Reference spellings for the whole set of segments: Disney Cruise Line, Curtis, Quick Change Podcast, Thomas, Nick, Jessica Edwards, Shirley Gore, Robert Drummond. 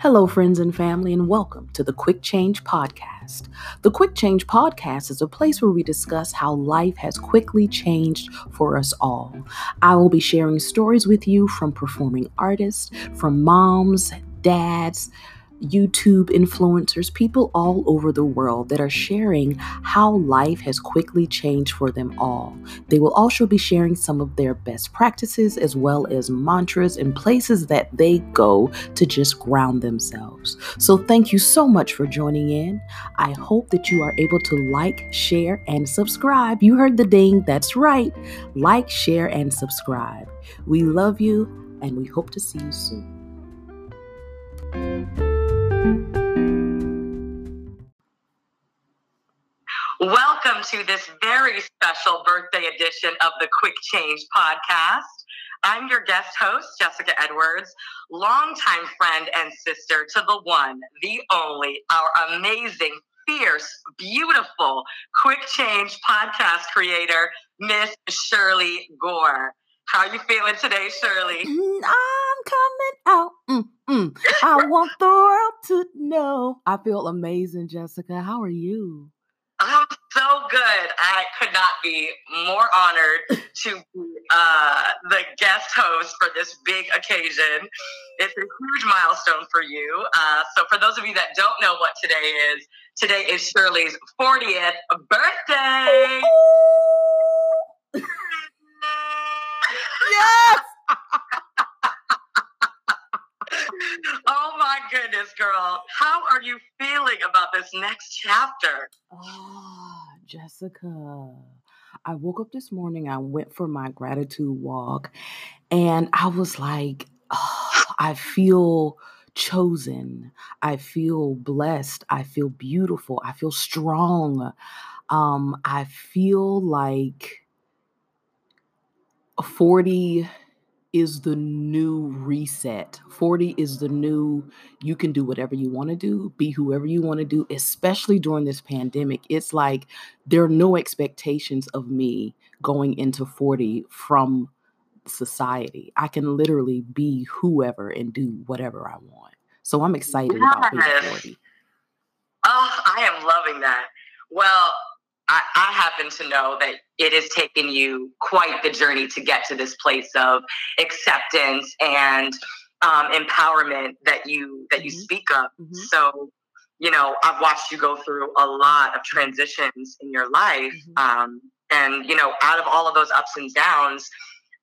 Hello, friends and family, and welcome to the Quick Change Podcast. The Quick Change Podcast is a place where we discuss how life has quickly changed for us all. I will be sharing stories with you from performing artists, from moms, dads, YouTube influencers, people all over the world that are sharing how life has quickly changed for them all. They will also be sharing some of their best practices as well as mantras and places that they go to just ground themselves. So thank you so much for joining in. I hope that you are able to like, share, and subscribe. You heard the ding. That's right. Like, share, and subscribe. We love you, and we hope to see you soon. Welcome to this very special birthday edition of the Quick Change Podcast. I'm your guest host, Jessica Edwards, longtime friend and sister to the one, the only, our amazing, fierce, beautiful Quick Change Podcast creator, Miss Shirley Gore. How are you feeling today, Shirley? I'm coming out. I want the world to know. I feel amazing, Jessica. How are you? I'm so good. I could not be more honored to be the guest host for this big occasion. It's a huge milestone for you. So for those of you that don't know what today is Shirley's 40th birthday. Yes! Oh my goodness, girl. How are you feeling about this next chapter? Oh, Jessica. I woke up this morning, I went for my gratitude walk, and I was like, oh, I feel chosen. I feel blessed. I feel beautiful. I feel strong. I feel like 40 is the new reset. 40 is the new, you can do whatever you want to do, be whoever you want to do, especially during this pandemic. It's like there are no expectations of me going into 40 from society. I can literally be whoever and do whatever I want. So I'm excited about being 40. Oh, I am loving that. Well, I happen to know that it has taken you quite the journey to get to this place of acceptance and empowerment that you speak of. Mm-hmm. So, you know, I've watched you go through a lot of transitions in your life. Mm-hmm. And, you know, out of all of those ups and downs,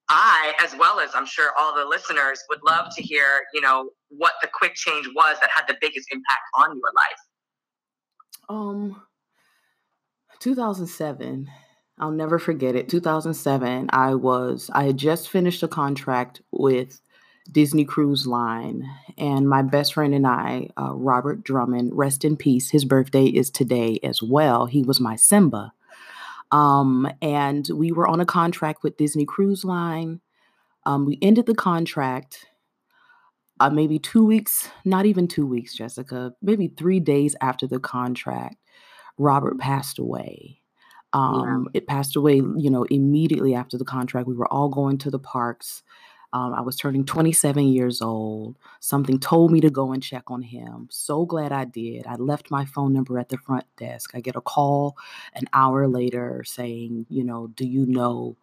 I, as well as I'm sure all the listeners, would love to hear, you know, what the quick change was that had the biggest impact on your life. 2007, I'll never forget it. 2007, I had just finished a contract with Disney Cruise Line, and my best friend and I, Robert Drummond, rest in peace. His birthday is today as well. He was my Simba. And we were on a contract with Disney Cruise Line. We ended the contract maybe 2 weeks, not even 2 weeks, Jessica, maybe 3 days after the contract. Robert passed away. It passed away, you know, immediately after the contract. We were all going to the parks. I was turning 27 years old. Something told me to go and check on him. So glad I did. I left my phone number at the front desk. I get a call an hour later saying, you know, do you know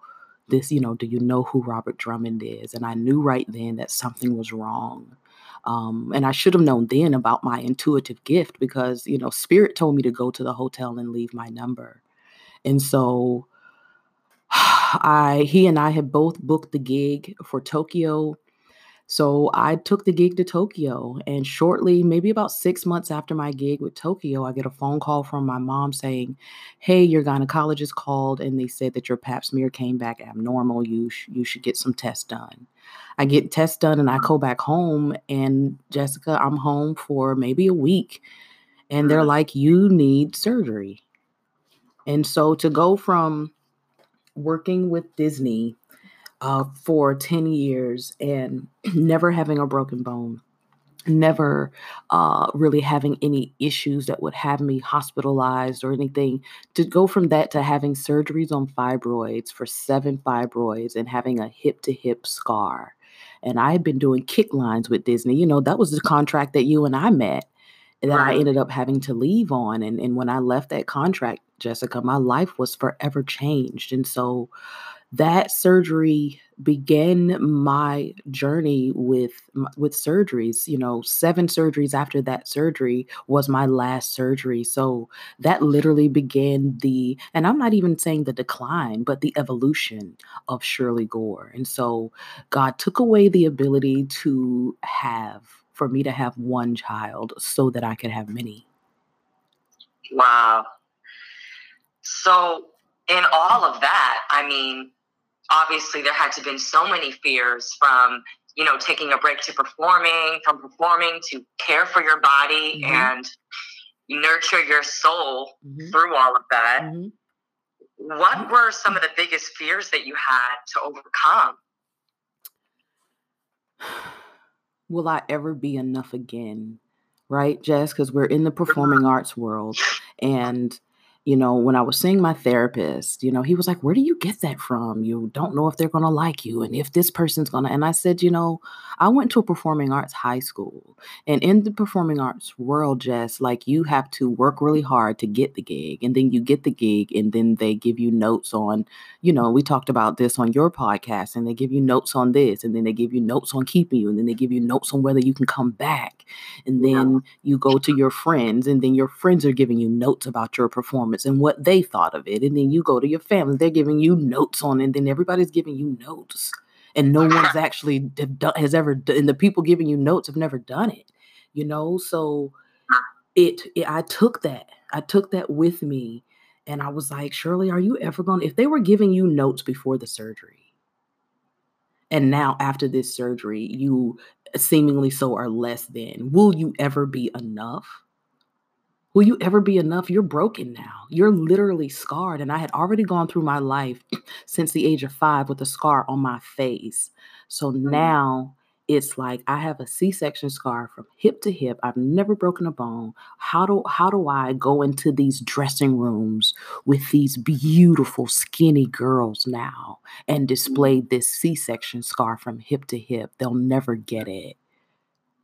this? You know, do you know who Robert Drummond is? And I knew right then that something was wrong. And I should have known then about my intuitive gift because, you know, Spirit told me to go to the hotel and leave my number. And so he and I had both booked the gig for Tokyo. So I took the gig to Tokyo, and shortly, maybe about 6 months after my gig with Tokyo, I get a phone call from my mom saying, hey, your gynecologist called and they said that your pap smear came back abnormal. You should get some tests done. I get tests done and I go back home, and Jessica, I'm home for maybe a week, and they're like, you need surgery. And so to go from working with Disney for 10 years and never having a broken bone, never really having any issues that would have me hospitalized or anything, to go from that to having surgeries on fibroids for 7 fibroids and having a hip-to-hip scar And I had been doing kick lines with Disney. You know, that was the contract that you and I met that I ended up having to leave on. And when I left that contract, Jessica, my life was forever changed. And so that surgery began my journey with surgeries. You know, 7 surgeries after that surgery was my last surgery. So that literally began the, and I'm not even saying the decline, but the evolution of Shirley Gore. And so God took away the ability to have, for me to have one child so that I could have many. Wow. So in all of that, I mean, obviously there had to have been so many fears from, you know, taking a break to performing, from performing to care for your body mm-hmm. and nurture your soul mm-hmm. through all of that. Mm-hmm. What were some of the biggest fears that you had to overcome? Will I ever be enough again? Right, Jess? Because we're in the performing arts world. And you know, when I was seeing my therapist, you know, he was like, where do you get that from? You don't know if they're going to like you and if this person's going to. And I said, you know, I went to a performing arts high school. And in the performing arts world, Jess, like you have to work really hard to get the gig. And then you get the gig and then they give you notes on, you know, we talked about this on your podcast and they give you notes on this. And then they give you notes on keeping you. And then they give you notes on whether you can come back. And then you go to your friends and then your friends are giving you notes about your performance and what they thought of it. And then you go to your family, they're giving you notes on it, and then everybody's giving you notes. And no one's actually has ever done, and the people giving you notes have never done it, you know? So I took that with me. And I was like, Shirley, are you ever going to, if they were giving you notes before the surgery, and now after this surgery, you seemingly so are less than, will you ever be enough? Will you ever be enough? You're broken now. You're literally scarred. And I had already gone through my life since the age of 5 with a scar on my face. So now it's like I have a C-section scar from hip to hip. I've never broken a bone. How do I go into these dressing rooms with these beautiful skinny girls now and display this C-section scar from hip to hip? They'll never get it.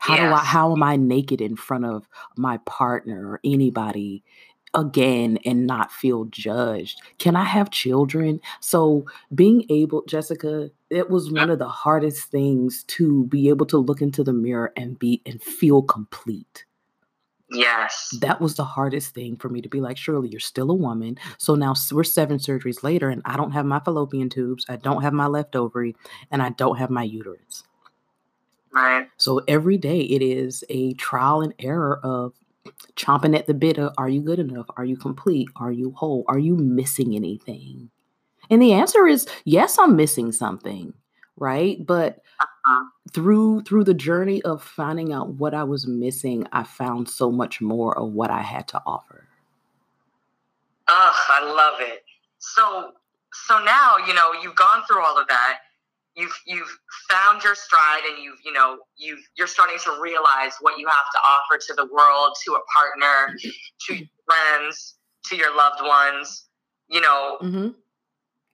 How am I naked in front of my partner or anybody again and not feel judged? Can I have children? So being able, Jessica, it was one of the hardest things to be able to look into the mirror and feel complete. Yes. That was the hardest thing for me to be like, Shirley, you're still a woman. So now we're 7 surgeries later and I don't have my fallopian tubes. I don't have my left ovary and I don't have my uterus. Right. So every day it is a trial and error of chomping at the bit of, are you good enough? Are you complete? Are you whole? Are you missing anything? And the answer is, yes, I'm missing something, right? But through the journey of finding out what I was missing, I found so much more of what I had to offer. Oh, I love it. So now, you know, you've gone through all of that. You've found your stride and you're starting to realize what you have to offer to the world, to a partner, to your friends, to your loved ones, you know, mm-hmm.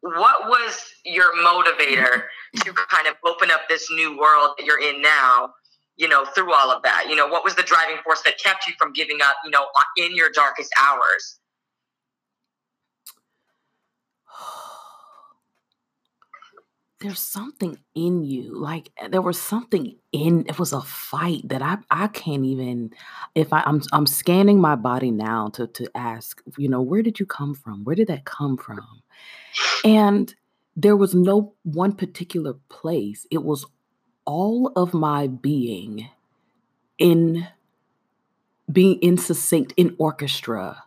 What was your motivator to kind of open up this new world that you're in now, you know, through all of that, you know, what was the driving force that kept you from giving up, you know, in your darkest hours? There's something in you, like there was something in, it was a fight that I can't even, if I'm scanning my body now to ask, you know, where did you come from? Where did that come from? And there was no one particular place. It was all of my being in succinct, in orchestra.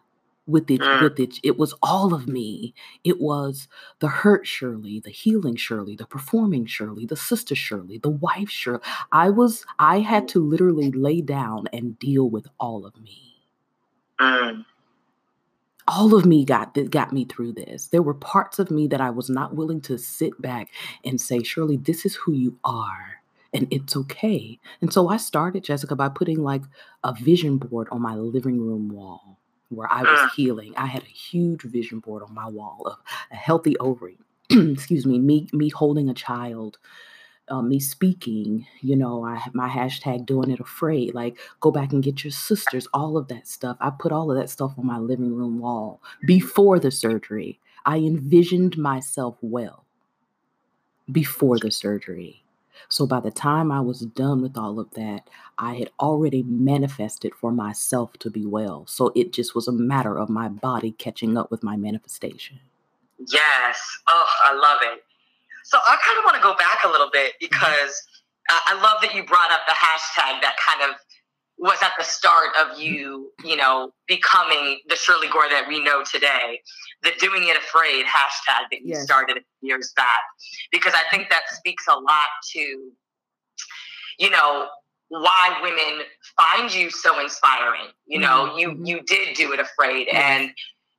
It was all of me. It was the hurt Shirley, the healing Shirley, the performing Shirley, the sister Shirley, the wife Shirley. I had to literally lay down and deal with all of me. All of me got me through this. There were parts of me that I was not willing to sit back and say, Shirley, this is who you are. And it's okay. And so I started, Jessica, by putting like a vision board on my living room wall. Where I was healing. I had a huge vision board on my wall of a healthy ovary, excuse me holding a child, me speaking, you know, I have my hashtag doing it afraid, like go back and get your sisters, all of that stuff. I put all of that stuff on my living room wall before the surgery. I envisioned myself well before the surgery. So by the time I was done with all of that, I had already manifested for myself to be well. So it just was a matter of my body catching up with my manifestation. Yes. Oh, I love it. So I kind of want to go back a little bit because I love that you brought up the hashtag that kind of was at the start of you, you know, becoming the Shirley Gore that we know today, the Doing It Afraid hashtag that you yes. started years back, because I think that speaks a lot to, you know, why women find you so inspiring. You know, you did do it afraid. And,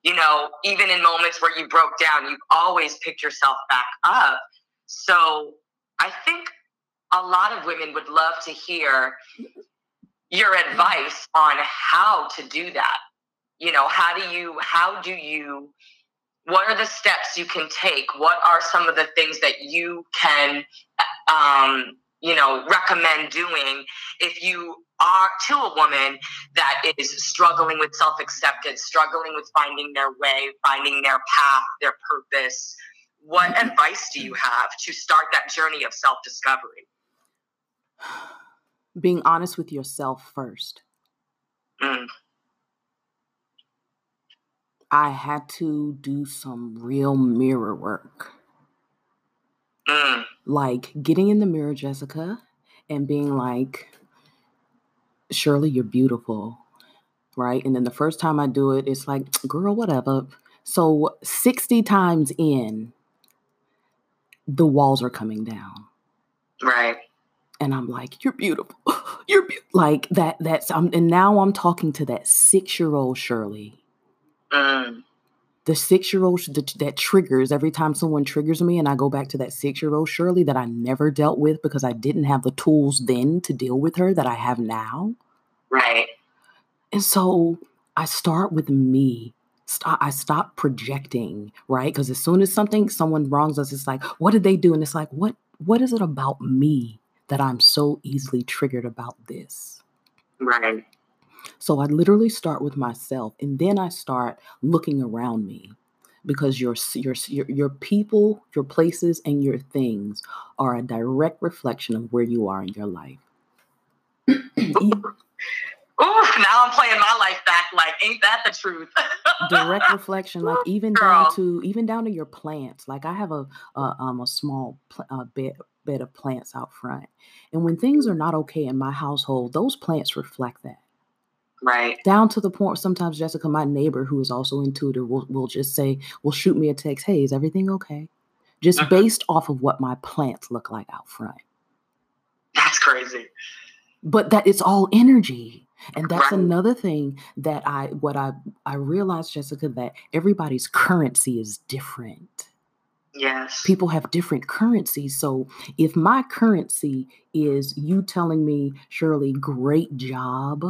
you know, even in moments where you broke down, you've always picked yourself back up. So I think a lot of women would love to hear your advice on how to do that. You know, what are the steps you can take? What are some of the things that you can, you know, recommend doing if you are to a woman that is struggling with self-acceptance, struggling with finding their way, finding their path, their purpose? What advice do you have to start that journey of self-discovery? Being honest with yourself first. I had to do some real mirror work. Like getting in the mirror, Jessica, and being like, Shirley, you're beautiful, right? And then the first time I do it, it's like, girl, whatever. So 60 times in, the walls are coming down. Right. And I'm like, you're beautiful. You're like that. And now I'm talking to that 6-year-old Shirley. The 6-year-old that triggers every time someone triggers me, and I go back to that 6-year-old Shirley that I never dealt with because I didn't have the tools then to deal with her that I have now. Right. And so I start with me. I stop projecting, right? Because as soon as someone wrongs us, it's like, what did they do? And it's like, what is it about me that I'm so easily triggered about this? Right. So I literally start with myself, and then I start looking around me, because your people, your places, and your things are a direct reflection of where you are in your life. Oof, now I'm playing my life back like, ain't that the truth? Direct reflection, like even down to your plants. Like I have a small bed of plants out front. And when things are not okay in my household, those plants reflect that. Right. Down to the point, sometimes Jessica, my neighbor, who is also intuitive, will just say, will shoot me a text, hey, is everything okay? Just based off of what my plants look like out front. That's crazy. But that it's all energy. And that's right. Another thing that I realized, Jessica, that everybody's currency is different. Yes. People have different currencies. So if my currency is you telling me, Shirley, great job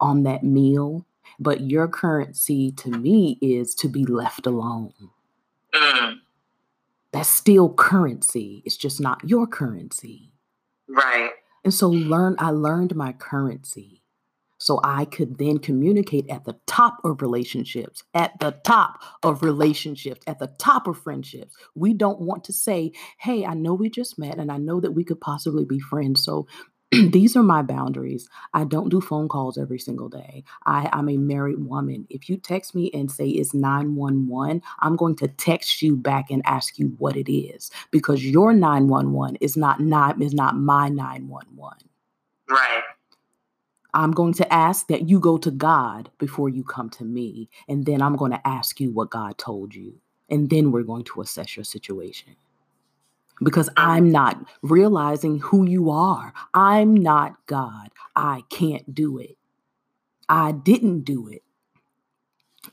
on that meal, but your currency to me is to be left alone. That's still currency. It's just not your currency. Right. And so I learned my currency. So I could then communicate at the top of relationships, at the top of friendships. We don't want to say, hey, I know we just met and I know that we could possibly be friends. So these are my boundaries. I don't do phone calls every single day. I'm a married woman. If you text me and say it's 911, I'm going to text you back and ask you what it is, because your 911 is not my 911. Right. I'm going to ask that you go to God before you come to me. And then I'm going to ask you what God told you. And then we're going to assess your situation. Because I'm not realizing who you are. I'm not God. I can't do it. I didn't do it.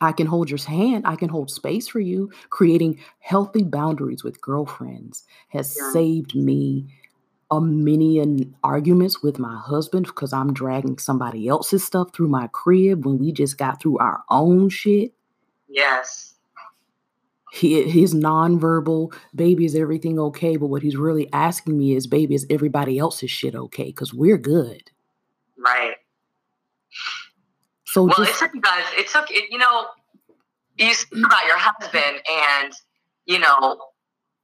I can hold your hand. I can hold space for you. Creating healthy boundaries with girlfriends has saved me a million arguments with my husband, because I'm dragging somebody else's stuff through my crib when we just got through our own shit. Yes. his nonverbal, baby, is everything okay? But what he's really asking me is, baby, is everybody else's shit okay? Because we're good. Right. So well, just, it took, you know, you speak about your husband and, you know,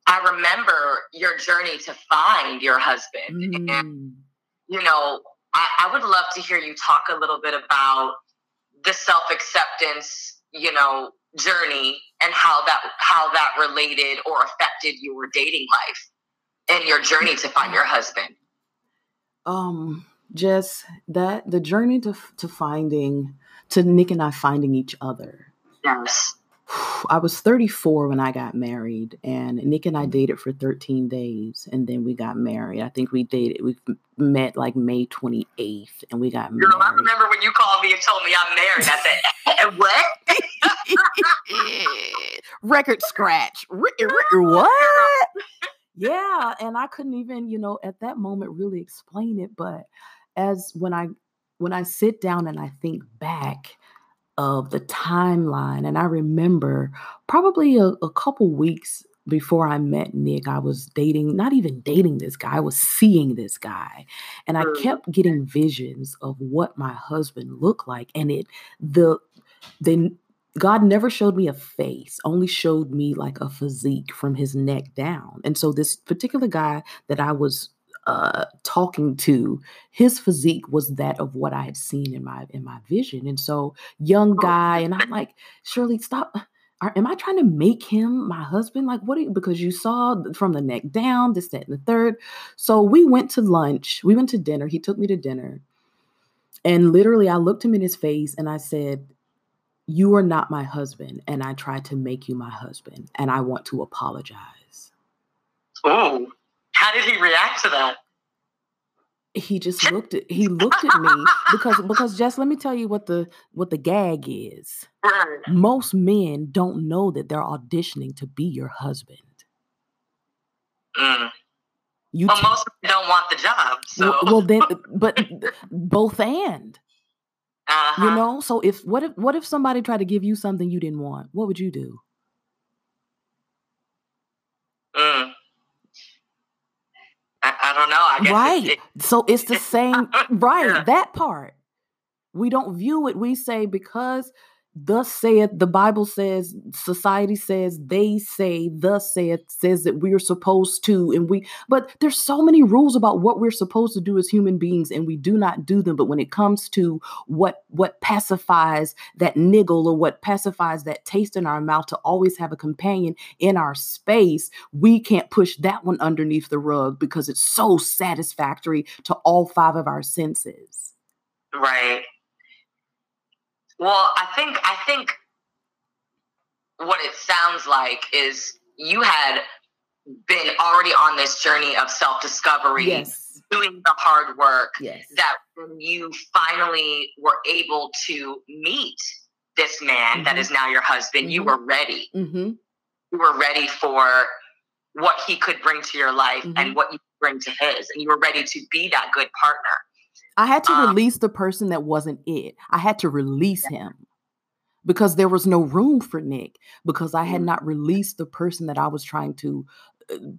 I remember your journey to find your husband. Mm. And, you know, I would love to hear you talk a little bit about the self-acceptance, you know, journey and how that related or affected your dating life and your journey to find your husband. Just that the journey to Nick and I finding each other. Yes. I was 34 when I got married, and Nick and I dated for 13 days, and then we got married. I think we met like May 28th, and we got married. Girl, I remember when you called me and told me I'm married. I said, what? Record scratch. What? Yeah, and I couldn't even, you know, at that moment really explain it, but as when I sit down and I think back of the timeline. And I remember probably a couple weeks before I met Nick, I was not even dating this guy, I was seeing this guy. And I kept getting visions of what my husband looked like. And God never showed me a face, only showed me like a physique from his neck down. And so this particular guy that I was talking to, his physique was that of what I had seen in my vision. And so young guy, and I'm like, Shirley, stop. Am I trying to make him my husband? Like, what are you, because you saw from the neck down, this, that, and the third. So we went to dinner. He took me to dinner, and literally I looked him in his face and I said, you are not my husband. And I tried to make you my husband, and I want to apologize. Oh, how did he react to that? He just looked at me because Jess, let me tell you what the gag is. Right. Most men don't know that they're auditioning to be your husband. Mm. Most men don't want the job. So. Well then, but both and. Uh-huh. You know, so what if somebody tried to give you something you didn't want? What would you do? Mm. I don't know. I guess right. So it's the same. Right. Yeah. That part. We don't view it. We say, because thus saith, the Bible says, society says, they say, thus saith, says that we're supposed to. But there's so many rules about what we're supposed to do as human beings, and we do not do them. But when it comes to what pacifies that niggle or what pacifies that taste in our mouth to always have a companion in our space, we can't push that one underneath the rug because it's so satisfactory to all five of our senses. Right. Well, I think what it sounds like is you had been already on this journey of self-discovery, yes, doing the hard work, yes, that when you finally were able to meet this man, mm-hmm, that is now your husband, mm-hmm, you were ready. Mm-hmm. You were ready for what he could bring to your life, mm-hmm, and what you could bring to his, and you were ready to be that good partner. I had to release the person that wasn't it. I had to release him because there was no room for Nick, because I had not released the person that I was trying to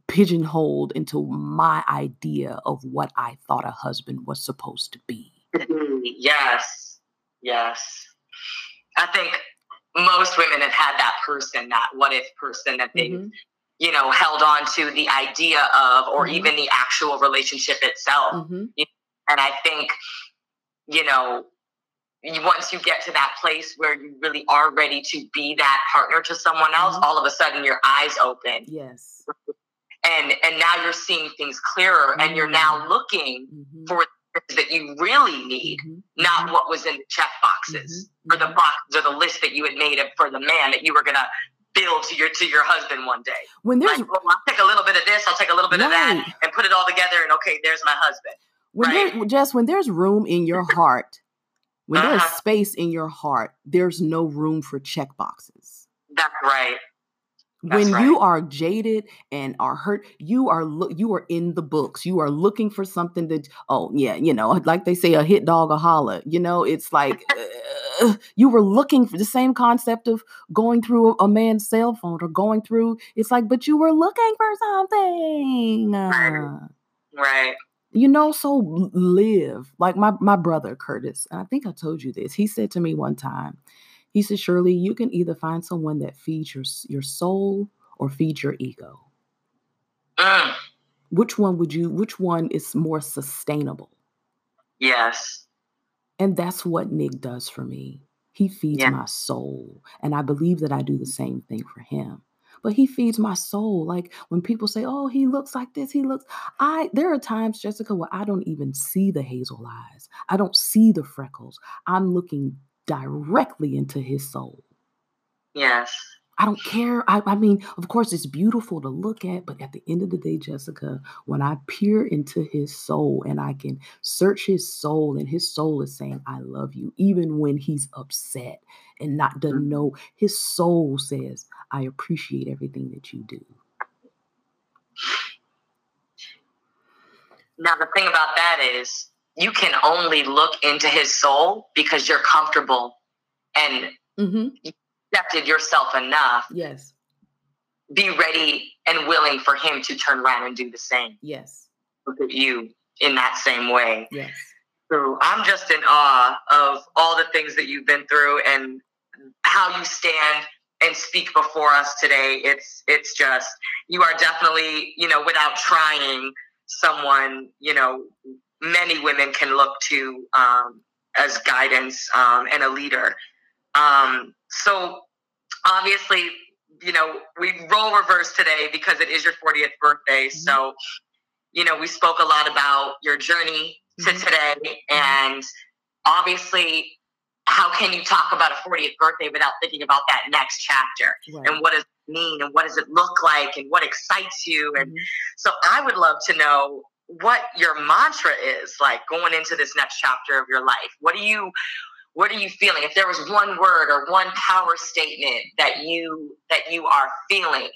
pigeonhole into my idea of what I thought a husband was supposed to be. Yes. Yes. I think most women have had that person, that what if person that they, mm-hmm, you know, held on to the idea of, or mm-hmm, even the actual relationship itself. Mm-hmm. You know? And I think, you know, once you get to that place where you really are ready to be that partner to someone else, mm-hmm, all of a sudden your eyes open. Yes. And now you're seeing things clearer, mm-hmm, and you're now looking, mm-hmm, for things that you really need, mm-hmm, not what was in the check boxes, mm-hmm, or the boxes or the list that you had made for the man that you were going to build to your husband one day. When there's like, well, I'll take a little bit of this, I'll take a little bit, right, of that, and put it all together, and okay, there's my husband. When there's room in your heart, when there's space in your heart, there's no room for checkboxes. That's right. When you are jaded and are hurt, you are in the books. You are looking for something that, oh yeah, you know, like they say, a hit dog, a holler. You know, it's like you were looking for the same concept of going through a man's cell phone or going through. It's like, but you were looking for something. Right. You know, so live. Like my brother, Curtis, and I think I told you this. He said to me one time, he said, Shirley, you can either find someone that feeds your soul or feeds your ego. Which one is more sustainable? Yes. And that's what Nick does for me. He feeds my soul. And I believe that I do the same thing for him. But he feeds my soul. Like when people say, oh, he looks like this, there are times, Jessica, where I don't even see the hazel eyes. I don't see the freckles. I'm looking directly into his soul. Yes. I don't care. I mean, of course, it's beautiful to look at, but at the end of the day, Jessica, when I peer into his soul and I can search his soul, and his soul is saying, I love you, even when he's upset and not doesn't know, his soul says, I appreciate everything that you do. Now, the thing about that is you can only look into his soul because you're comfortable and accepted yourself enough. Yes. Be ready and willing for him to turn around and do the same. Yes. Look at you in that same way. Yes. So I'm just in awe of all the things that you've been through and how you stand and speak before us today. It's just, you are definitely, you know, without trying, someone, you know, many women can look to as guidance and a leader. So obviously, you know, we roll reverse today because it is your 40th birthday. Mm-hmm. So, you know, we spoke a lot about your journey to today, and obviously how can you talk about a 40th birthday without thinking about that next chapter and what does it mean and what does it look like and what excites you? And so I would love to know what your mantra is like going into this next chapter of your life. What are you feeling? If there was one word or one power statement that you are feeling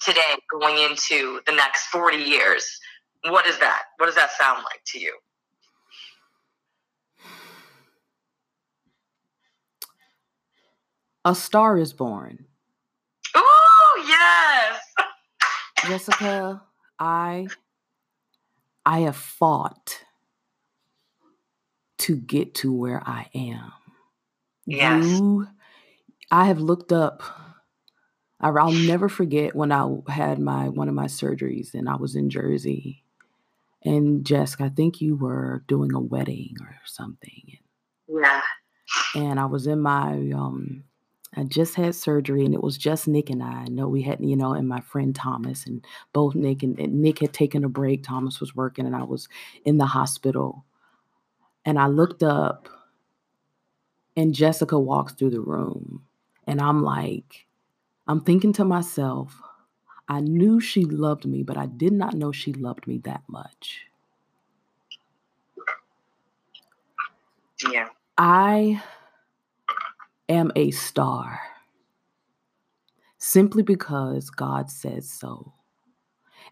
today going into the next 40 years, what is that? What does that sound like to you? A star is born. Ooh, yes. Jessica, I have fought to get to where I am. Yes. I have looked up. I'll never forget when I had one of my surgeries and I was in Jersey. And Jessica, I think you were doing a wedding or something. Yeah. And I was in my, I just had surgery and it was just Nick and I. I know we had, you know, and my friend Thomas, and both Nick and Nick had taken a break. Thomas was working and I was in the hospital. And I looked up and Jessica walks through the room and I'm thinking to myself, I knew she loved me, but I did not know she loved me that much. Yeah. I am a star simply because God says so.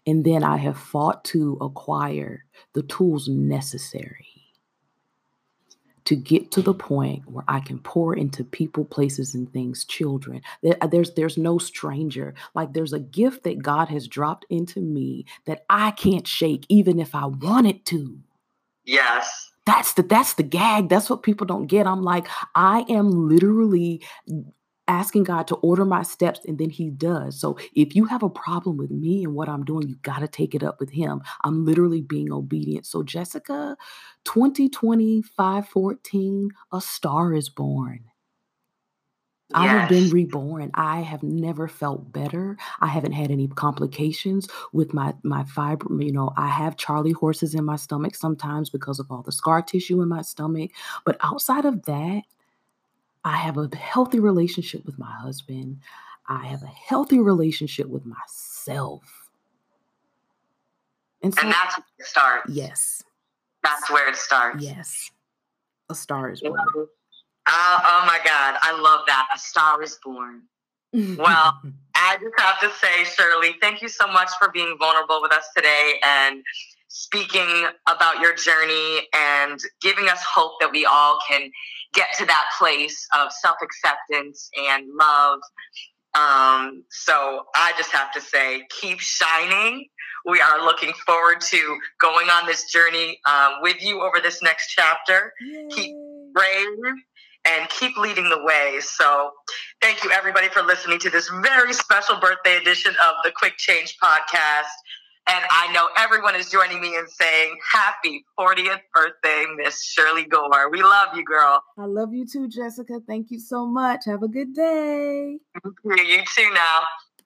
And then I have fought to acquire the tools necessary to get to the point where I can pour into people, places, and things, children. There's no stranger. Like there's a gift that God has dropped into me that I can't shake, even if I wanted to. Yes. That's the gag. That's what people don't get. I'm like, I am literally asking God to order my steps, and then he does. So if you have a problem with me and what I'm doing, you got to take it up with him. I'm literally being obedient. So Jessica, 2020-5/14, a star is born. Yes. I have been reborn. I have never felt better. I haven't had any complications with my fibro. You know, I have Charlie horses in my stomach sometimes because of all the scar tissue in my stomach. But outside of that, I have a healthy relationship with my husband. I have a healthy relationship with myself. And that's where it starts. Yes. That's where it starts. Yes. A star is born. Oh my God. I love that. A star is born. Well, I just have to say, Shirley, thank you so much for being vulnerable with us today and speaking about your journey and giving us hope that we all can get to that place of self-acceptance and love. So I just have to say, keep shining. We are looking forward to going on this journey with you over this next chapter. Yay. Keep brave and keep leading the way. So thank you, everybody, for listening to this very special birthday edition of the Quick Change Podcast. And I know everyone is joining me in saying happy 40th birthday, Miss Shirley Gore. We love you, girl. I love you too, Jessica. Thank you so much. Have a good day. You too now.